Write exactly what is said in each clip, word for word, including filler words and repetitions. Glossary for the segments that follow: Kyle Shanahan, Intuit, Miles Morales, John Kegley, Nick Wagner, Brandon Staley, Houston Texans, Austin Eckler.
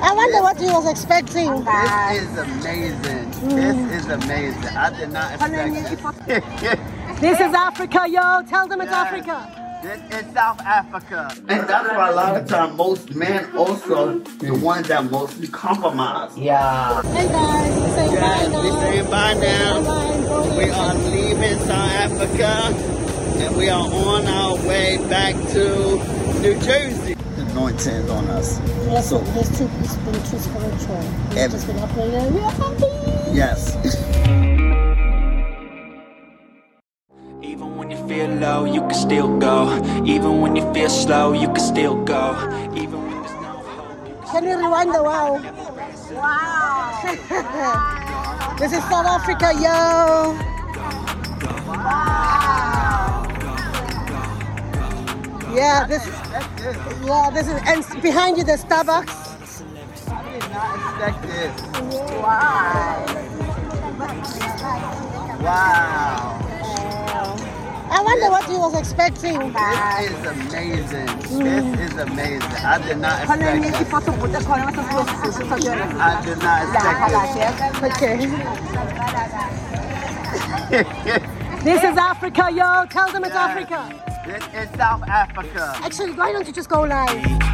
I wonder what you was expecting. This is amazing. Mm. This is amazing. I did not expect that. This is Africa, yo. Tell them it's yes. Africa. This is South Africa. And that's why a lot of time most men also the ones that mostly compromise. Yeah. Hey guys, we say yes, bye now. We say bye now. Bye-bye. We are leaving South Africa and we are on our way back to New Jersey. Anointing on us. Yes, so there's two, it's been too spiritual. It's just been upgraded and we are happy. Yes. Even when you feel low, you can still go. Even when you feel slow, you can still go. Even when there's no hope. Can you rewind the wow? Wow. This is South Africa, yo. Wow. Yeah, this is That's good. Yeah, this is, and behind you there's Starbucks. I did not expect this. Wow. Wow. Uh, I wonder this, what you was expecting. This is amazing. Mm. This is amazing. I did not expect this. I did not expect this. Okay. This is Africa, yo. Tell them it's yes. Africa. This is South Africa. Actually, why don't you just go live?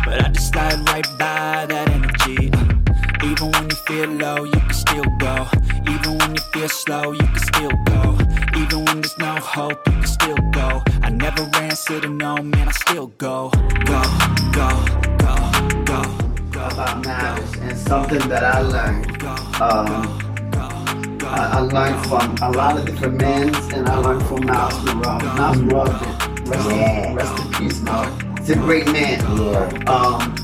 But I just slide right by that energy. Even when you feel low, you can still go. Even when you feel slow, you can still go. Even when there's no hope, you can still go. I never ran, said no, man, I still go. Go, go, go, go, go. About marriage and something that I learned. Um, I, I learned from a lot of different men, and I learned from Miles Morales. Miles Morales, rest, yeah. rest in peace, Miles. He's a great man. Yeah. Um,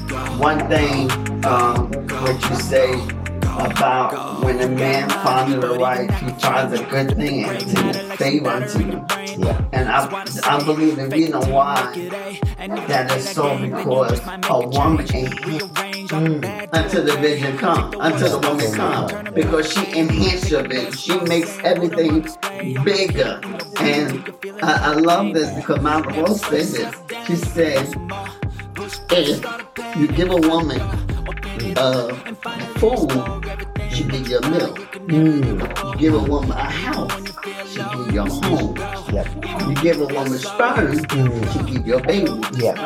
one thing, um, what you say about when a man finds a wife, he finds a good thing and to favor unto you. Yeah. And I, I believe the reason why that is so because a woman ain't. Mm. Until the vision comes, until the woman comes, because she enhances your vision, she makes everything bigger. And I, I love this because my Rose said this. She said, if you give a woman uh, food, she give you a meal. Mm. You give a woman a house, she give you a home. Yep. You give a woman sperm, mm. she give you a baby. Yep.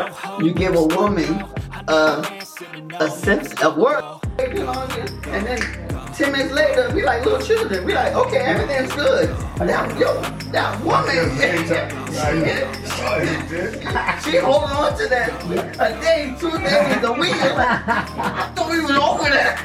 You give a woman uh, a sense of work, and then ten minutes later we like little children. We like, okay, everything's good. Now, yo, that woman, she, she holding on to that a day, two days, a week. I thought we was over that.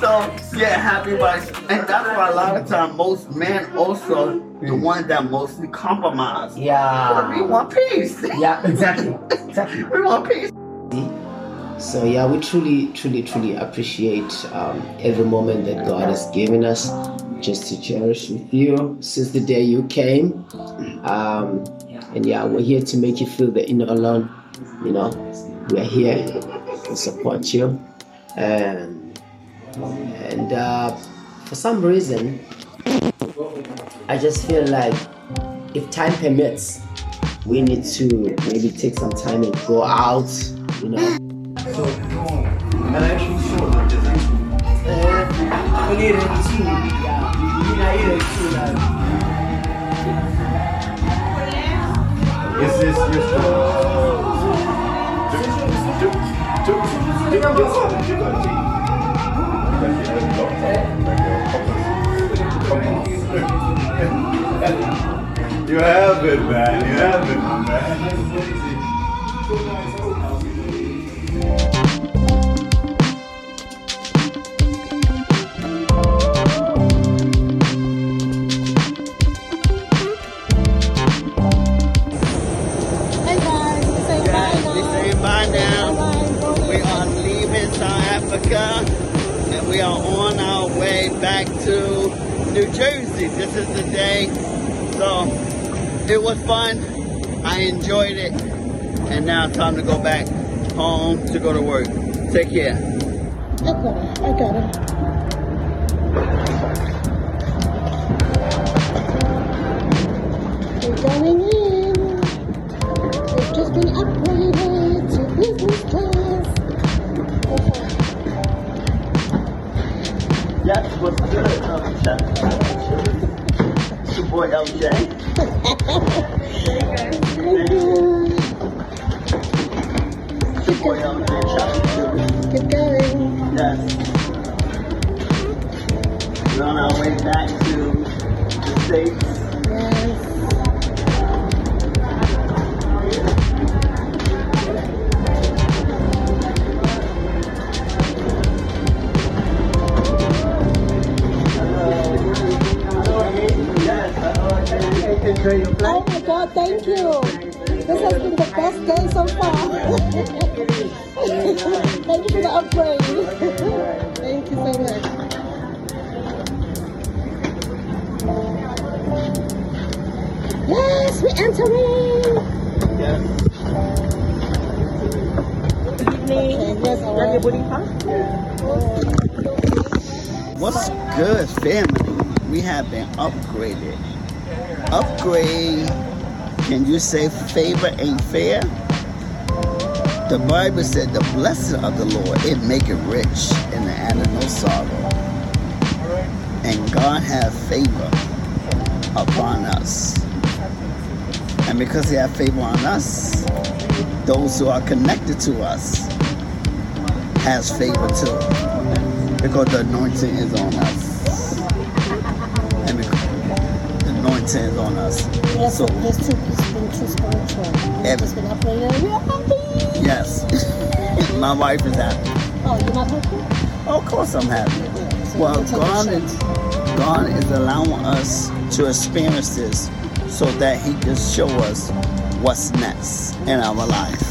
So, yeah, happy wife. And that's why a lot of times most men also the ones that mostly compromise. Yeah. We want peace. Yeah, exactly. exactly. We want peace. So, yeah, we truly, truly, truly appreciate um, every moment that God has given us just to cherish with you since the day you came. Um, and, yeah, we're here to make you feel that you're not alone. You know, we're here to support you. And And uh, for some reason, I just feel like if time permits, we need to maybe take some time and go out, you know. So, go on. And I actually feel like this. I need it too. I need it too. Is this your story? You have it, man. You have it, man. Hey guys, we say bye now. We say bye now. We are leaving South Africa. We are on our way back to New Jersey. This is the day. So it was fun. I enjoyed it. And now it's time to go back home to go to work. Take care. I got it. I got it. We're going in. We've just been upgraded to business. Keep going. Keep going. Yes. We're on our way back to the States. Yes. Oh my God, thank you. This has been the best day so far. Thank you for the upgrade. Thank you so much. Yes, we're entering. Yes. Good evening. Yes, all right. What's good, family? We have been upgraded. Upgrade, can you say favor ain't fair? The Bible said the blessing of the Lord, it make it rich and it added no sorrow. And God have favor upon us. And because he have favor on us, those who are connected to us has favor too. Because the anointing is on us. And because Hands on us. Yes, so it's, too, it's been too spiritual. It's been upgraded. We are happy. Yes, my wife is happy. Oh, you're not happy? Oh, of course I'm happy. Yeah, so well, God is, God is allowing us to experience this so that He can show us what's next in our life.